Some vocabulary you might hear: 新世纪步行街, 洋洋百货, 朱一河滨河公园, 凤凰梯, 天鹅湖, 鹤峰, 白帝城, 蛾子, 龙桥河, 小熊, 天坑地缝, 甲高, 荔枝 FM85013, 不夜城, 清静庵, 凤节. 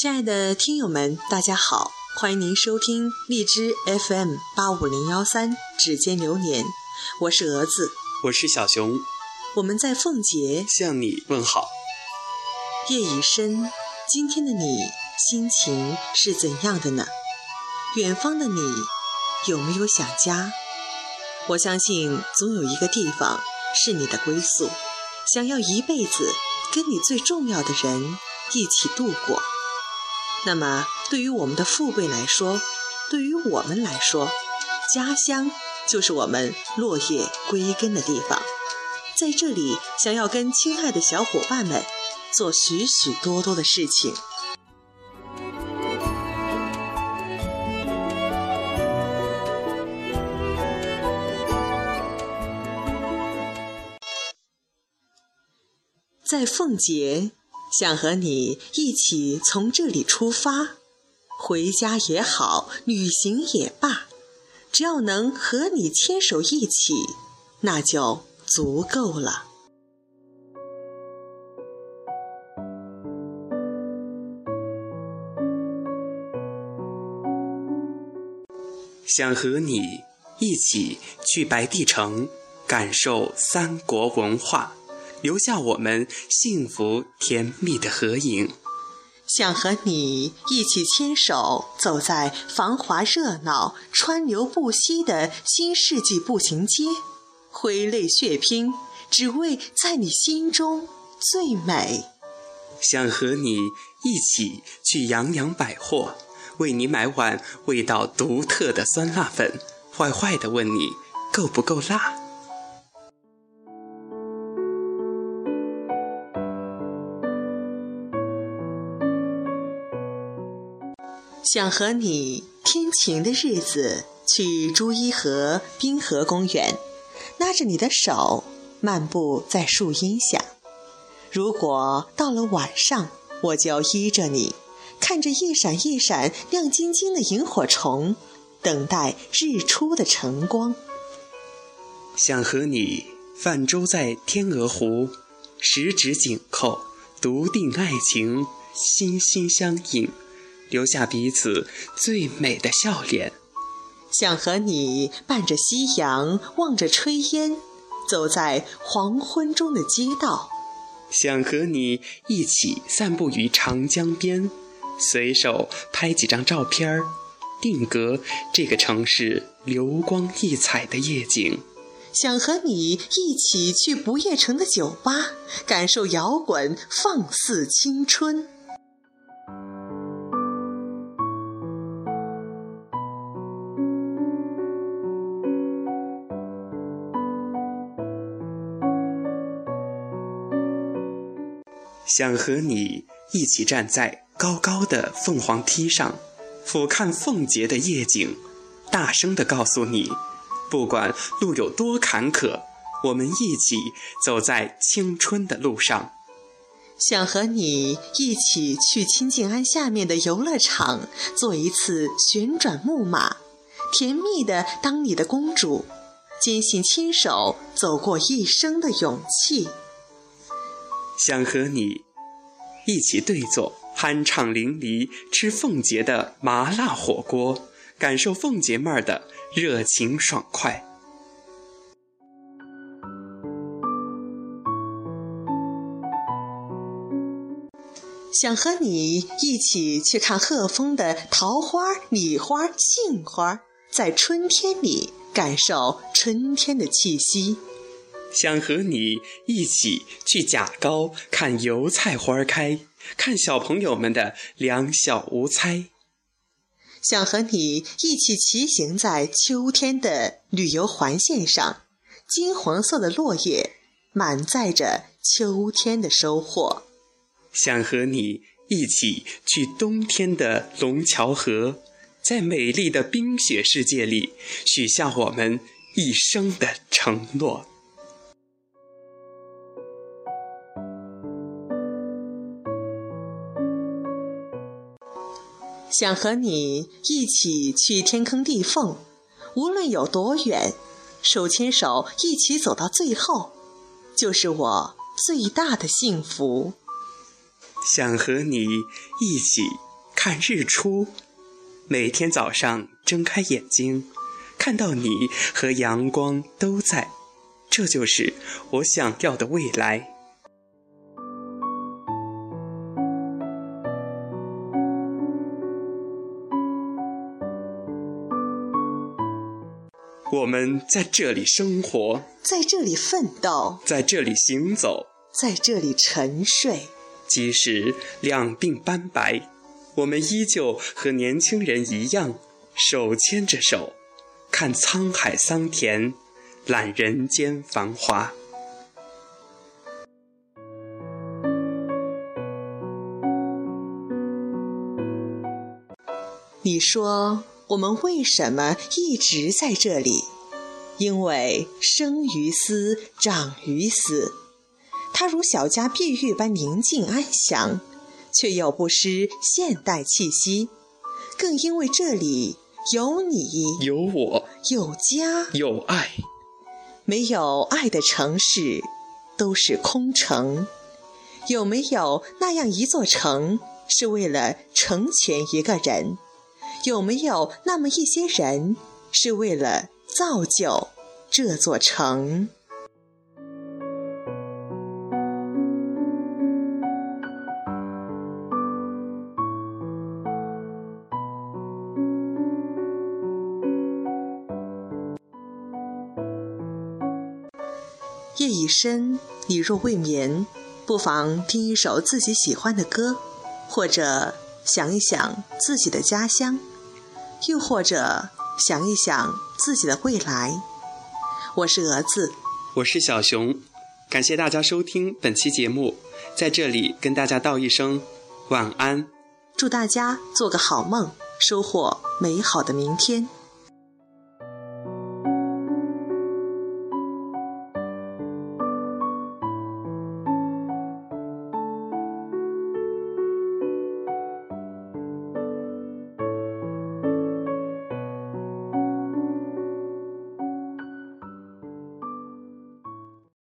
亲爱的听友们，大家好，欢迎您收听荔枝 FM85013 指尖流年，我是蛾子，我是小熊，我们在凤节向你问好。夜已深，今天的你心情是怎样的呢？远方的你有没有想家？我相信总有一个地方是你的归宿，想要一辈子跟你最重要的人一起度过。那么对于我们的父辈来说，对于我们来说，家乡就是我们落叶归根的地方。在这里想要跟亲爱的小伙伴们做许许多多的事情。在凤节想和你一起从这里出发，回家也好，旅行也罢，只要能和你牵手一起，那就足够了。想和你一起去白帝城，感受三国文化，留下我们幸福甜蜜的合影。想和你一起牵手，走在繁华热闹、川流不息的新世纪步行街，挥泪血拼，只为在你心中最美。想和你一起去洋洋百货，为你买碗味道独特的酸辣粉，坏坏地问你够不够辣。想和你天晴的日子去朱一河滨河公园，拉着你的手漫步在树荫下。如果到了晚上，我就依着你，看着一闪一闪亮晶晶的萤火虫，等待日出的晨光。想和你泛舟在天鹅湖，十指紧扣，独定爱情，心心相印，留下彼此最美的笑脸。想和你伴着夕阳，望着炊烟，走在黄昏中的街道。想和你一起散步于长江边，随手拍几张照片，定格这个城市流光溢彩的夜景。想和你一起去不夜城的酒吧，感受摇滚，放肆青春。想和你一起站在高高的凤凰梯上，俯瞰凤节的夜景，大声地告诉你，不管路有多坎坷，我们一起走在青春的路上。想和你一起去清静庵下面的游乐场，做一次旋转木马，甜蜜地当你的公主，坚信亲手走过一生的勇气。想和你一起对坐，酣畅淋漓，吃凤节的麻辣火锅，感受凤节妹儿的热情爽快。想和你一起去看鹤峰的桃花、李花、杏花，在春天里感受春天的气息。想和你一起去甲高看油菜花开，看小朋友们的两小无猜。想和你一起骑行在秋天的旅游环线上，金黄色的落叶满载着秋天的收获。想和你一起去冬天的龙桥河，在美丽的冰雪世界里许下我们一生的承诺。想和你一起去天坑地缝，无论有多远，手牵手一起走到最后，就是我最大的幸福。想和你一起看日出，每天早上睁开眼睛，看到你和阳光都在，这就是我想要的未来。我们在这里生活，在这里奋斗，在这里行走，在这里沉睡。即使两鬓斑白，我们依旧和年轻人一样，手牵着手，看沧海桑田，揽人间繁华。你说我们为什么一直在这里？因为生于斯，长于斯。它如小家碧玉般宁静安详，却又不失现代气息。更因为这里有你，有我，有家，有爱。没有爱的城市都是空城。有没有那样一座城，是为了成全一个人？有没有那么一些人，是为了造就这座城？夜已深，你若未眠，不妨听一首自己喜欢的歌，或者想一想自己的家乡，又或者想一想自己的未来。我是蛾子，我是小熊，感谢大家收听本期节目，在这里跟大家道一声晚安，祝大家做个好梦，收获美好的明天。